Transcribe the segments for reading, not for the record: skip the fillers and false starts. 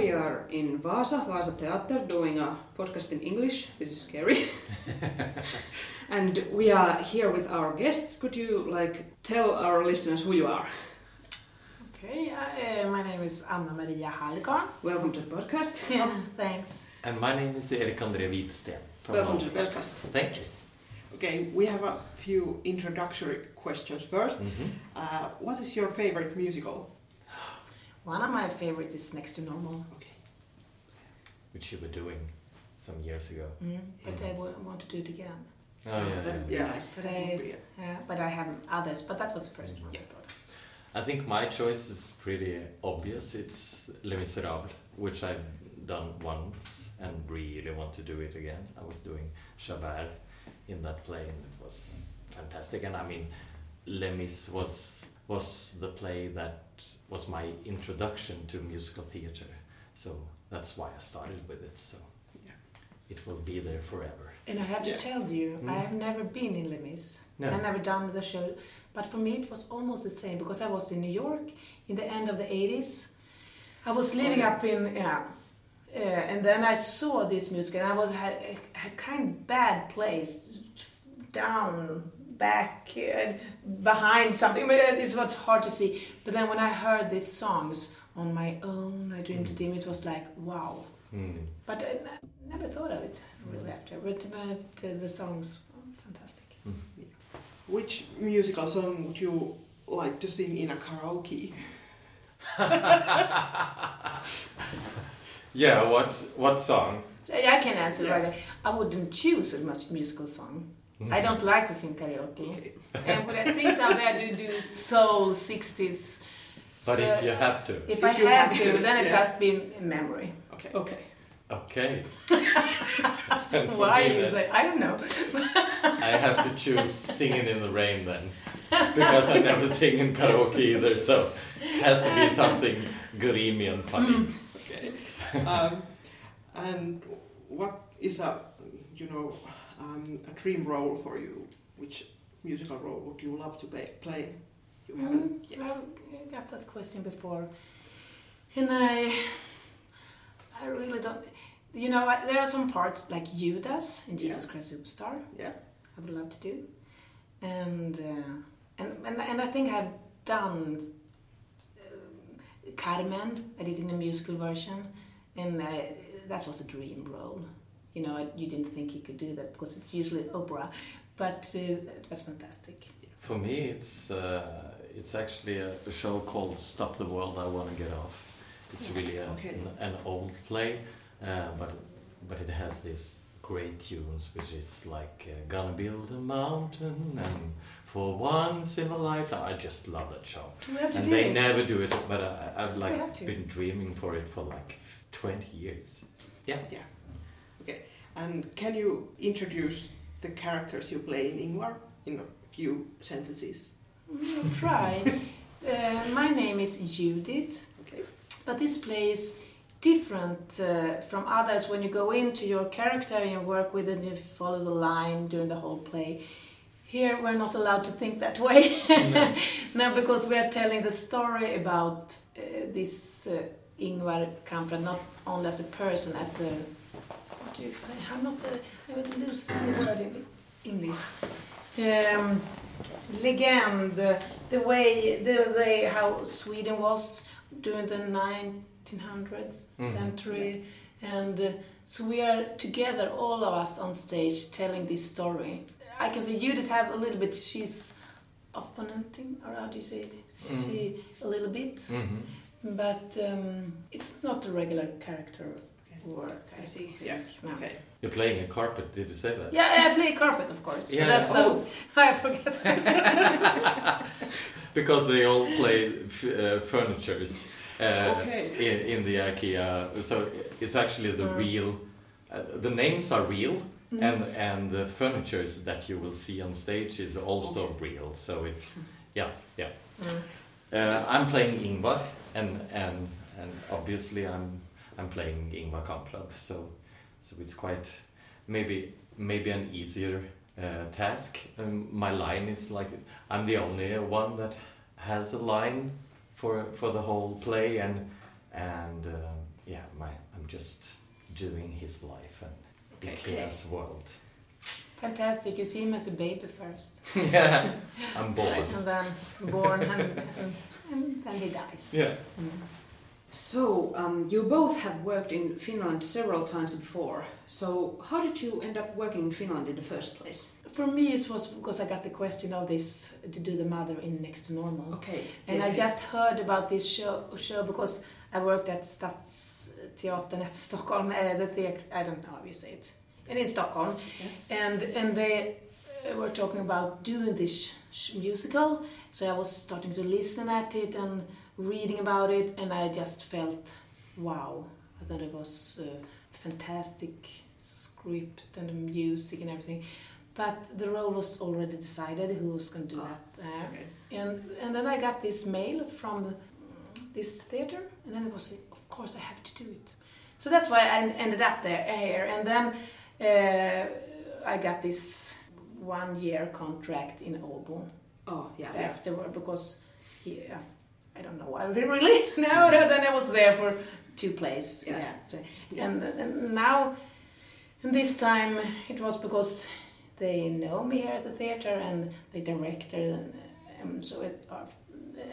we are in Vasa Teater, doing a podcast in English. This is scary. And we are here with our guests. Could you tell our listeners who you are? Okay, my name is Anna-Maria Heilkaan. Welcome to the podcast. Yeah, thanks. And my name is Erik-Andre Wittstedt. Welcome to the podcast. Thank you. Okay, we have a few introductory questions first. Mm-hmm. What is your favorite musical? One of my favorite is Next to Normal. Okay. Which you were doing some years ago. Mm-hmm. But I want to do it again. Oh yeah. That would be nice. But I have others, but that was the first one. Yeah. I think my choice is pretty obvious. It's Les Misérables, which I've done once and really want to do it again. I was doing Javert in that play and it was fantastic. And I mean, Les Mis was the play that was my introduction to musical theater. So that's why I started with it. So it will be there forever. And I have to tell you, I have never been in Les Mis. No. I've never done the show. But for me, it was almost the same because I was in New York in the end of the 80s. I was living up in, and then I saw this music and I had a kind of bad place, down, back, behind something. But it was hard to see. But then when I heard these songs on my own, I dreamed to dream, it was like, wow. Mm. But I never thought of it really after. But the songs were fantastic. Mm. Yeah. Which musical song would you like to sing in a karaoke? Yeah, what song? I can answer right away. I wouldn't choose a musical song. Mm-hmm. I don't like to sing karaoke. Okay. And when I sing something, I do soul, 60s. But so if you had to. If I had to, then it has to be in memory. Okay. Why is it? I don't know. I have to choose Singing in the Rain then, because I never sing in karaoke either, so it has to be something grimy and funny. Mm. Okay. And what is a dream role for you? Which musical role would you love to play? You haven't yet. I got that question before, and I really don't. There are some parts like Judas in Jesus Christ Superstar. Yeah, I would love to do, and I think I've done Carmen. I did in a musical version, and that was a dream role. You didn't think you could do that because it's usually opera, but it was fantastic. For me, it's actually a show called Stop the World, I Want to Get Off. It's really an old play. But it has these great tunes, which is like Gonna Build a Mountain and For Once in a Life. I just love that show. They never do it, but I've been dreaming for it for 20 years. Yeah. Okay. And can you introduce the characters you play in Ingvar in a few sentences? I'll try. My name is Judith. Okay. But this play is different from others. When you go into your character and work with it, you follow the line during the whole play. Here we're not allowed to think that way. No. No, because we're telling the story about this Ingvar Kamprad, not only as a person, as a... I would lose the word in English. Legend, the way how Sweden was during the 1900s century, and so we are together, all of us on stage, telling this story. I can say Judith have a little bit, she's opponenting, or how do you say it? She a little bit, but it's not a regular character work. I see. Yeah. No. Okay. You're playing a carpet. Did you say that? Yeah, I play a carpet, of course. Yeah. That's I forget that. Because they all play furnitures. In the IKEA, so it's actually the real. The names are real, and the furnitures that you will see on stage is also real. So it's I'm playing Ingvar, and obviously I'm playing Ingvar Kamprad. So it's quite maybe an easier task. My line is I'm the only one that has a line for the whole play, and yeah, I'm just doing his life and IKEA's world. Fantastic. You see him as a baby first. Yeah, I'm born. And then born and then he dies. Yeah. Mm. So, you both have worked in Finland several times before. So, how did you end up working in Finland in the first place? For me, it was because I got the question of this to do the mother in Next to Normal. Okay. And yes. I just heard about this show because I worked at Stadsteatern at Stockholm, the theater, I don't know how you say it. And in Stockholm, yeah. and they were talking about doing this musical, so I was starting to listen at it and reading about it, and I just felt, wow, I thought it was a fantastic script and the music and everything, but the role was already decided, who was going to do that. Okay. And then I got this mail from this theater, and then it was, of course, I have to do it. So that's why I ended up here, and then I got this 1-year contract in Åbo. Oh, yeah. Afterward, because I don't know. I really no. Then I was there for 2 plays. Yeah. Yeah. And now, and this time it was because they know me here at the theater and the director and so it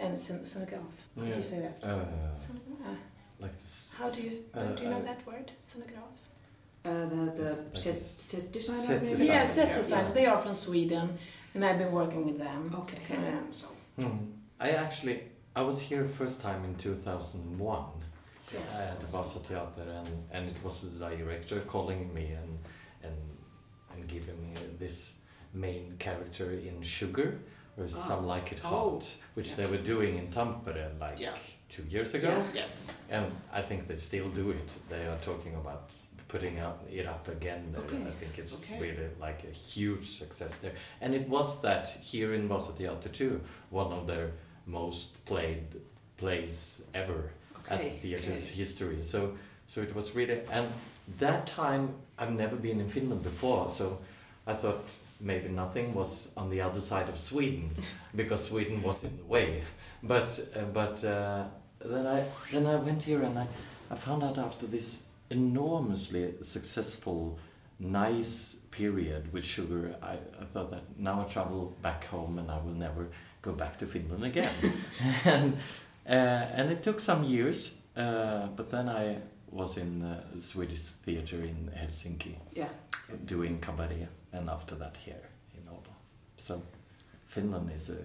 and Sonikov. How do you say that? Like this. How do you know that word, Sonikov? The set designer? Yeah, set designer. Yeah. They are from Sweden, and I've been working with them. Okay. So. Mm. I was here first time in 2001 at the Östgöta Teatern, and it was the director calling me and giving me this main character in Sugar, or Some Like It Hot, which they were doing in Tampere 2 years ago. Yeah. Yeah. And I think they still do it. They are talking about putting it up again there, and I think it's really like a huge success there. And it was that here in Östgöta Teatern too, one of their most played plays ever at the theatre's history. So it was really, and that time I've never been in Finland before, so I thought maybe nothing was on the other side of Sweden because Sweden was in the way. But then I went here and I found out after this enormously successful, nice period with Sugar, I thought that now I travel back home and I will never go back to Finland again. and it took some years, but then I was in Swedish theater in Helsinki doing Kabaree, and after that here in Åbo. So Finland is a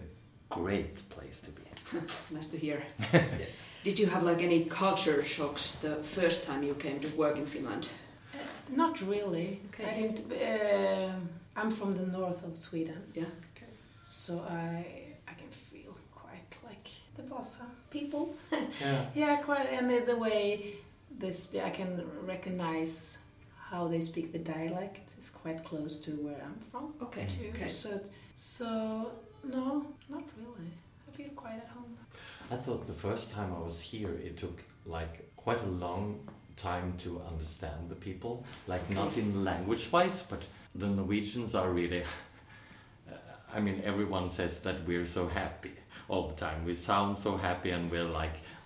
great place to be. Nice to hear. Yes. Did you have any culture shocks the first time you came to work in Finland? Not really. Okay. I didn't. I'm from the north of Sweden. Yeah. Okay. So I can feel quite like the Vasa people. Yeah. Yeah, quite. And the way I can recognize how they speak the dialect is quite close to where I'm from. Okay. Too. Okay. So no, not really. I feel quite at home. I thought the first time I was here, it took quite a long time to understand the people, not in language-wise, but the Norwegians are really, everyone says that we're so happy all the time. We sound so happy and we're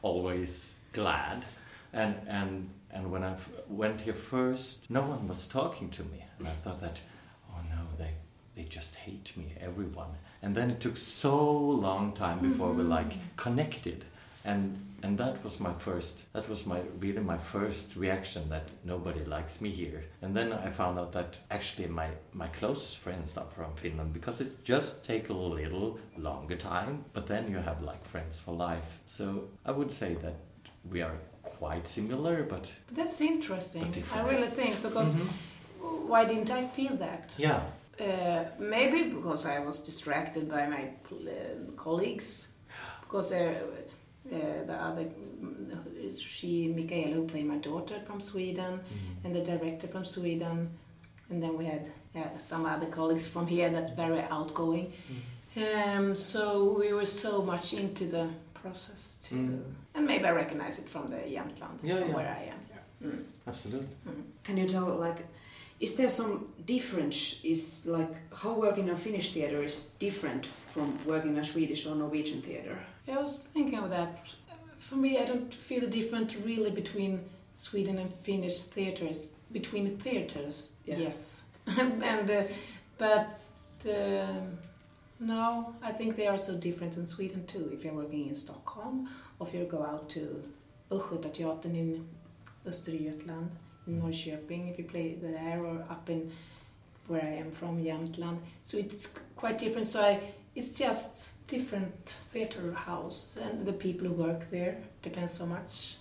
always glad. And when I went here first, no one was talking to me. And I thought that, oh no, they just hate me, everyone. And then it took so long time before we connected. And that was my first reaction that nobody likes me here. And then I found out that actually my closest friends are from Finland, because it just takes a little longer time, but then you have friends for life. So I would say that we are quite similar, but that's interesting. But I really think, because why didn't I feel that? Yeah. Maybe because I was distracted by my colleagues, because the other, Mikaela, who played my daughter, from Sweden, and the director from Sweden, and then we had some other colleagues from here that's very outgoing. So we were so much into the process too, and maybe I recognize it from the Jämtland, where I am. Yeah. Mm. Absolutely. Mm. Can you tell is there some difference? Is how working in Finnish theater is different from working in Swedish or Norwegian theater? Yeah, I was thinking of that. For me, I don't feel the difference really between Sweden and Finnish theaters, between theaters, yeah. Yes. And no, I think they are so different in Sweden too. If you're working in Stockholm, or if you go out to Östgöta Teatern in Östergötland, in Norrköping, if you play there, or up in where I am from, Jämtland. So it's quite different. So it's just different theater house, and the people who work there depends so much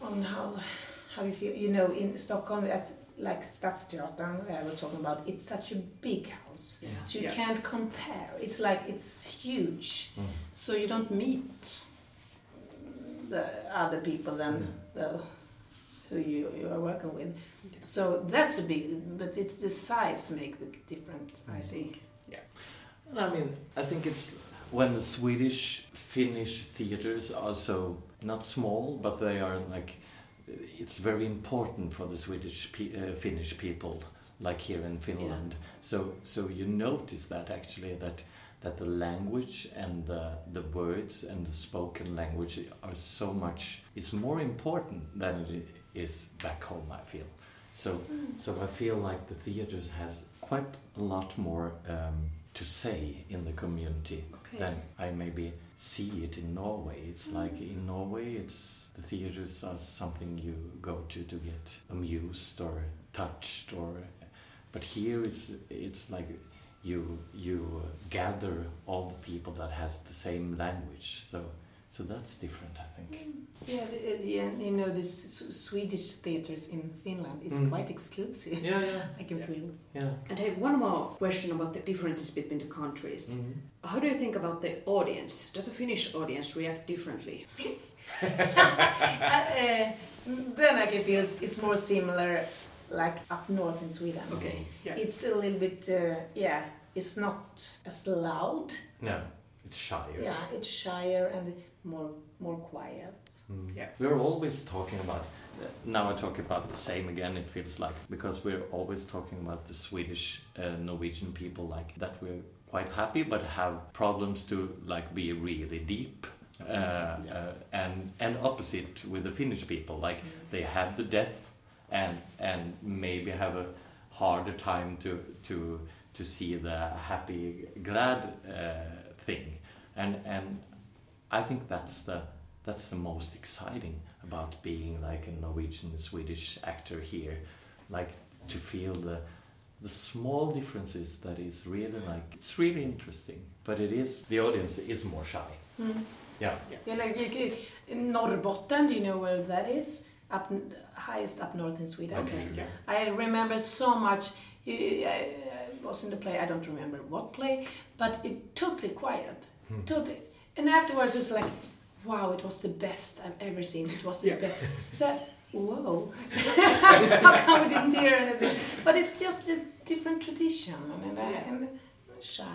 on how you feel. You know, in Stockholm at like Stadsteatern, I was talking about, it's such a big house, so you can't compare. It's like it's huge, so you don't meet the other people than who you are working with. Yeah. So that's a big, but it's the size make the difference. I see. Yeah, and I mean, I think it's when the Swedish, Finnish theaters are so not small, but they are like. It's very important for the Swedish, Finnish people, like here in Finland. Yeah. So you notice that actually that the language and the words and the spoken language are so much. It's more important than it is back home, I feel. So I feel like the theaters has quite a lot more to say in the community than I maybe see it in Norway. It's like in Norway, it's the theaters are something you go to get amused or touched, or but here it's like you gather all the people that has the same language. So that's different, I think. Yeah, you know, this Swedish theaters in Finland is quite exclusive. Yeah. I can feel. Yeah. And I have one more question about the differences between the countries. Mm-hmm. How do you think about the audience? Does a Finnish audience react differently? Then I can feel it's more similar, like up north in Sweden. Okay. Yeah. It's a little bit, it's not as loud. No, it's shyer. Yeah, it's shyer and more quiet. Yeah. We're always talking about, now I talk about the same again, it feels like, because we're always talking about the Swedish, Norwegian people, like that we're quite happy but have problems to like be really deep. And opposite with the Finnish people, like they have the depth and maybe have a harder time to see the happy, glad thing. And I think that's the most exciting about being like a Norwegian Swedish actor here, like to feel the small differences that is really like it's really interesting. But it is the audience is more shy. Mm. Yeah. Like in Norrbotten, do you know where that is? Highest up north in Sweden. Okay. Yeah. I remember so much. I was in the play. I don't remember what play, but it totally quiet. Totally. And afterwards, it was like, wow, it was the best I've ever seen. It was the best. So, whoa, how come we didn't hear anything? But it's just a different tradition, and shy,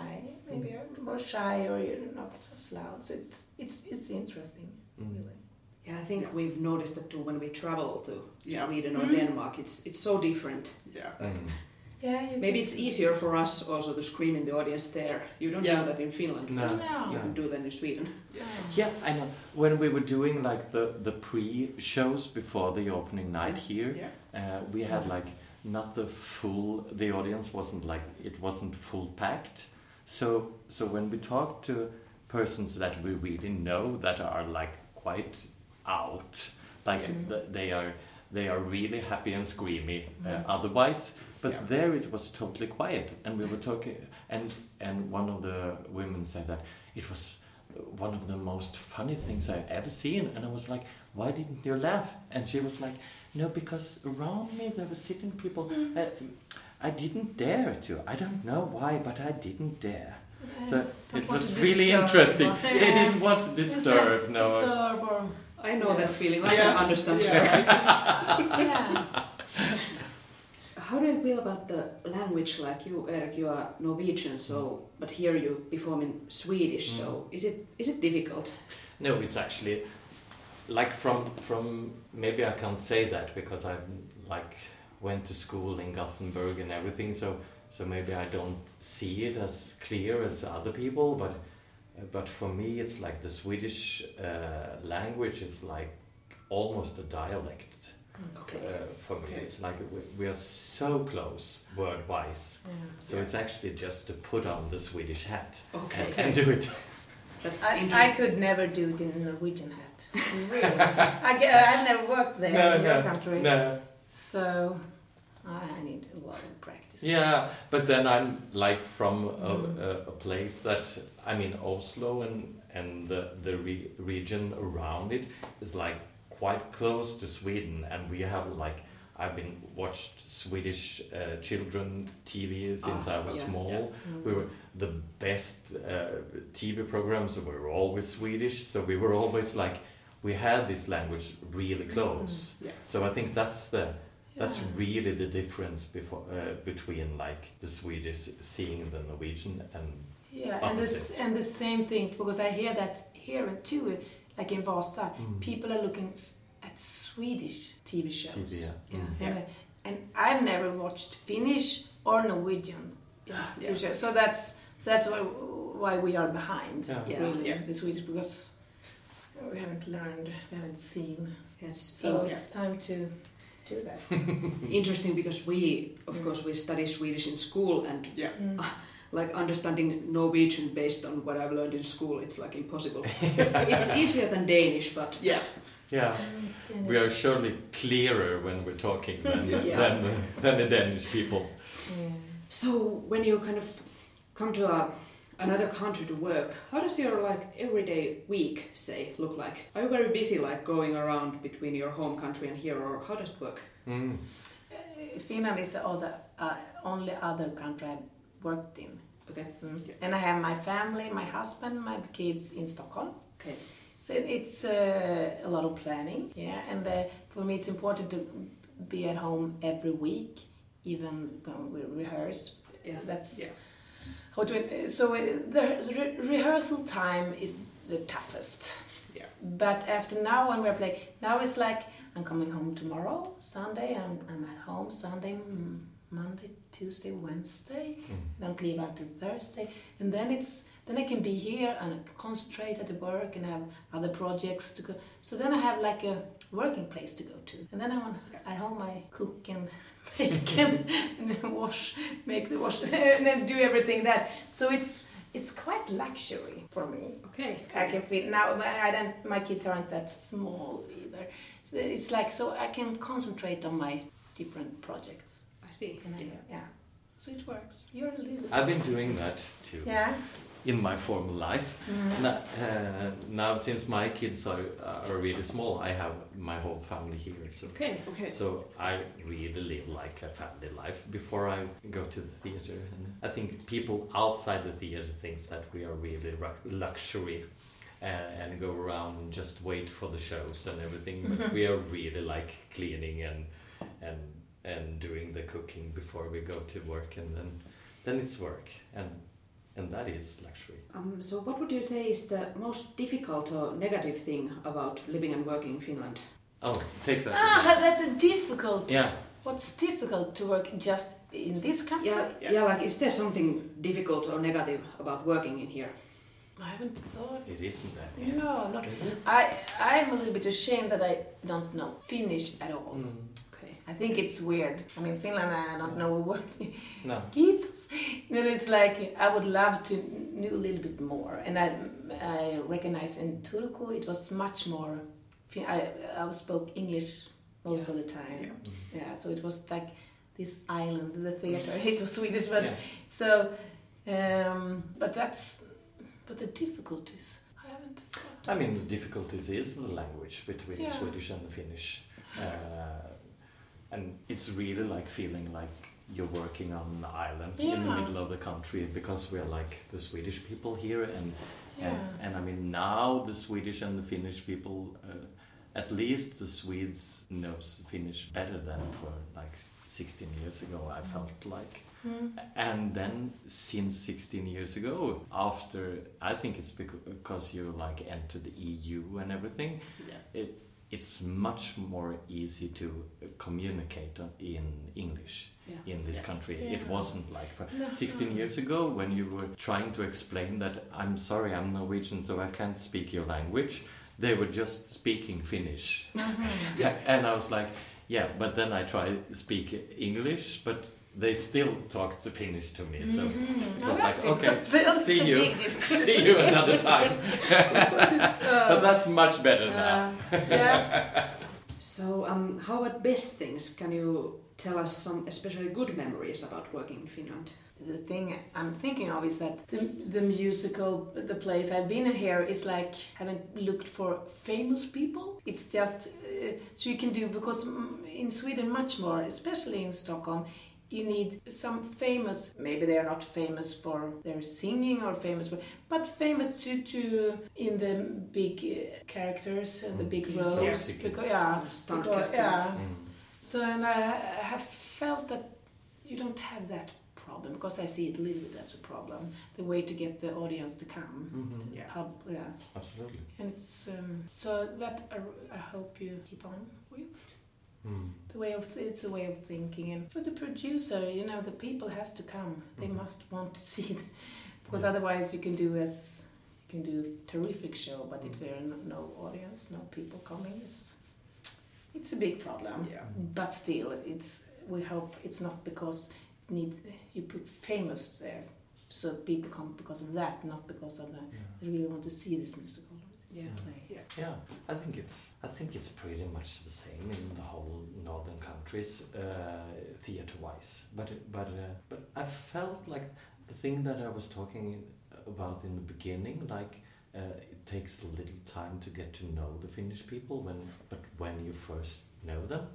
maybe you're more shy, or you're not as loud. So it's interesting, really. Yeah, I think we've noticed that too when we travel to Sweden or Denmark. It's so different. Yeah. Mm. Yeah. Maybe it's easier for us also to scream in the audience there. You don't do that in Finland. No. You can do that in Sweden. Yeah, I know. When we were doing like the pre-shows before the opening night here, we had like. Not the audience wasn't full packed. So when we talked to persons that we really know that are like quite out, like they are really happy and screamy otherwise. But there it was totally quiet, and we were talking, and one of the women said that it was one of the most funny things I've ever seen, and I was like, why didn't you laugh? And she was like, no, because around me there were sitting people. I didn't dare to. I don't know why, but I didn't dare. So it was really interesting. They didn't want to disturb. No. I know that feeling. I don't understand. Yeah. How do you feel about the language? Like you, Erik, you are Norwegian, but here you perform in Swedish. Mm. So is it difficult? No, it's actually. Like from maybe I can't say that because I like went to school in Gothenburg and everything, so maybe I don't see it as clear as other people, but for me it's like the Swedish language is like almost a dialect for me. It's like we are so close word-wise, so it's actually just to put on the Swedish hat and do it. That's I could never do it in a Norwegian hat. Really, I've never worked there in your country, so I need a lot of practice. Yeah, but then I'm like from a place that, I mean, Oslo and the region around it is like quite close to Sweden, and we have like, I've been watched Swedish children TV since I was small. Yeah. Mm. We were the best TV programs. We were always Swedish, so we were always like, we had this language really close. Mm. Yeah. So I think that's really the difference between like the Swedish seeing the Norwegian and and the same thing, because I hear that here too, like in Vasa, people are looking at Swedish TV shows. And I've never watched Finnish or Norwegian TV shows. So that's why we are behind really the Swedish, because we haven't learned, we haven't seen. Yes. So it's time to do that. Interesting, because we study Swedish in school, and like understanding Norwegian based on what I've learned in school, it's like impossible. It's easier than Danish, but Danish. We are surely clearer when we're talking than the Danish people. Yeah. So when you kind of come to another country to work, how does your like everyday week look like? Are you very busy, like going around between your home country and here, or how does it work? Mm. Finland is the only other country I've worked in. Okay. Mm. Yeah. And I have my family, my husband, my kids in Stockholm. Okay. So it's a lot of planning. Yeah, and for me it's important to be at home every week, even when we rehearse. Yeah. That's. Yeah. So the rehearsal time is the toughest. Yeah. But after now, when we're playing, now it's like I'm coming home tomorrow, Sunday, I'm at home Sunday, Monday, Tuesday, Wednesday, don't leave until Thursday, and then I can be here and concentrate at the work and have other projects to go. So then I have like a working place to go to, and then I'm at home. I cook and bake and wash, make the wash, and then do everything that. So it's quite luxury for me. Okay, I can feel now. My kids aren't that small either. So it's like I can concentrate on my different projects. I see. So it works. You're a little. I've been doing that too. Yeah. In my formal life, now since my kids are really small, I have my whole family here. So, so I really live like a family life before I go to the theater. And I think people outside the theater thinks that we are really luxury and go around and just wait for the shows and everything. But we are really like cleaning and doing the cooking before we go to work, and then it's work and that is luxury. So what would you say is the most difficult or negative thing about living and working in Finland? Oh, take that. That's a difficult. Yeah. What's difficult to work just in this country? Yeah, like is there something difficult or negative about working in here? I haven't thought. It isn't that. Yeah. No, not really. I'm a little bit ashamed that I don't know Finnish at all. Mm. I think it's weird. I mean, Finland, I don't know a word. No. Kiitos. You know, it's like I would love to know a little bit more. And I recognize in Turku it was much more. I spoke English most of the time. Yeah. Yeah. So it was like this island, the theater. It was Swedish, but so. But the difficulties. I haven't thought. I mean, the difficulties is the language between Swedish and the Finnish. And it's really like feeling like you're working on an island in the middle of the country, because we are like the Swedish people here, and I mean now the Swedish and the Finnish people, at least the Swedes knows Finnish better than for like 16 years ago, I felt like. Mm. And then since 16 years ago, after I think it's because you like entered the EU and everything, it's much more easy to communicate in English in this country. Yeah. It wasn't like 16 years ago when you were trying to explain that I'm sorry, I'm Norwegian, so I can't speak your language. they were just speaking Finnish. Yeah, and I was like, yeah, but then I tried to speak English, but they still talked the Finnish to me. So it was like, okay, see you another time. But that's much better now. Yeah. So how about best things? Can you tell us some especially good memories about working in Finland? The thing I'm thinking of is that the musical, the place I've been in here is like haven't looked for famous people. It's just so you can do, because in Sweden much more, especially in Stockholm, you need some famous, maybe they are not famous for their singing or famous for, but famous to in the big characters and the big roles. Because So and I have felt that you don't have that problem, because I see it a little bit as a problem, the way to get the audience to come. Mm-hmm. Yeah. Absolutely. And it's so that I hope you keep on with. Mm. It's a way of thinking, and for the producer, you know, the people has to come. They must want to see it, because otherwise you can do a terrific show, but if there are no audience, no people coming, it's a big problem. Yeah. But still, we hope it's not because you put famous there, so people come because of that, not because of that. Yeah. They really want to see this musical. Yeah. Yeah, I think it's pretty much the same in the whole northern countries, theater-wise. But I felt like the thing that I was talking about in the beginning, like it takes a little time to get to know the Finnish people. But when you first know them,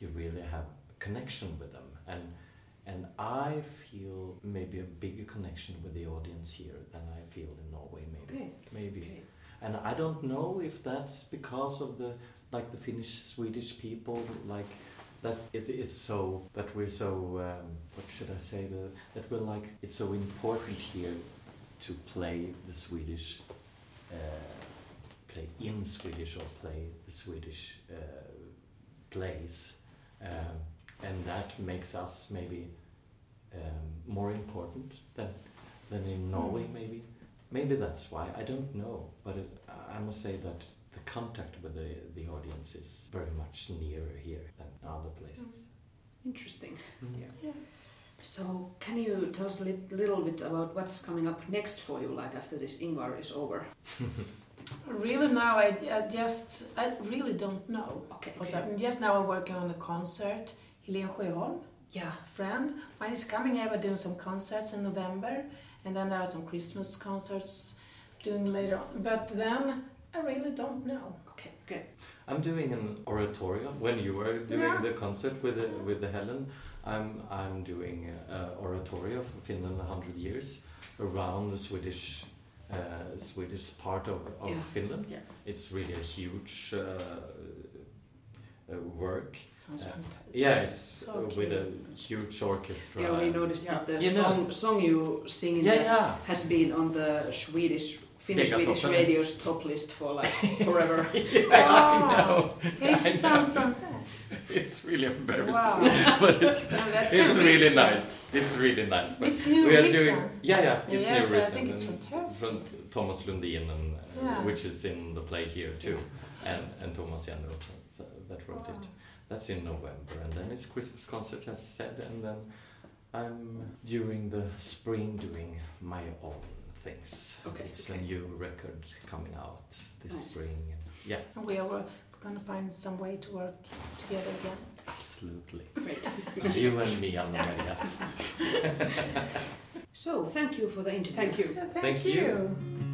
you really have a connection with them, and I feel maybe a bigger connection with the audience here than I feel in Norway. Maybe. And I don't know if that's because of the Finnish-Swedish people, like that it is so, that we're so, that we're like, it's so important here to play the Swedish, play in Swedish or play the Swedish plays. And that makes us maybe more important than in Norway, maybe. Maybe that's why, I don't know, but I must say that the contact with the audience is very much nearer here than other places. Interesting. Mm-hmm. Yeah. Yes. So can you tell us a little bit about what's coming up next for you, like after this Ingvar is over? Really now, I really don't know. Okay. Just now I'm working on a concert, Ilja Schiorn, friend. When he's coming here, we're doing some concerts in November. And then there are some Christmas concerts doing later on. But then I really don't know. Okay, good. I'm doing an oratorio. When you were doing the concert with the Helen, I'm doing an oratorio for Finland 100 years around the Swedish part of Finland. Yeah. It's really a huge work. Sounds fantastic. With a huge orchestra. Yeah, we noticed that the song you sing has been on the Finnish radio's top list for like forever. I know. Here's a song from that. It's really embarrassing, but it's really nice. It's really nice. But it's new written. It's new written. I think it's fantastic. From Thomas Lundin, which is in the play here too, and Thomas Sjöroos. That wrote it. That's in November, and then it's Christmas concert, as said, and then I'm during the spring doing my own things. Okay, it's a new record coming out this spring. Yeah, and we are gonna find some way to work together again. Absolutely, great. You and me, Anna-Maria. So thank you for the interview. Thank you.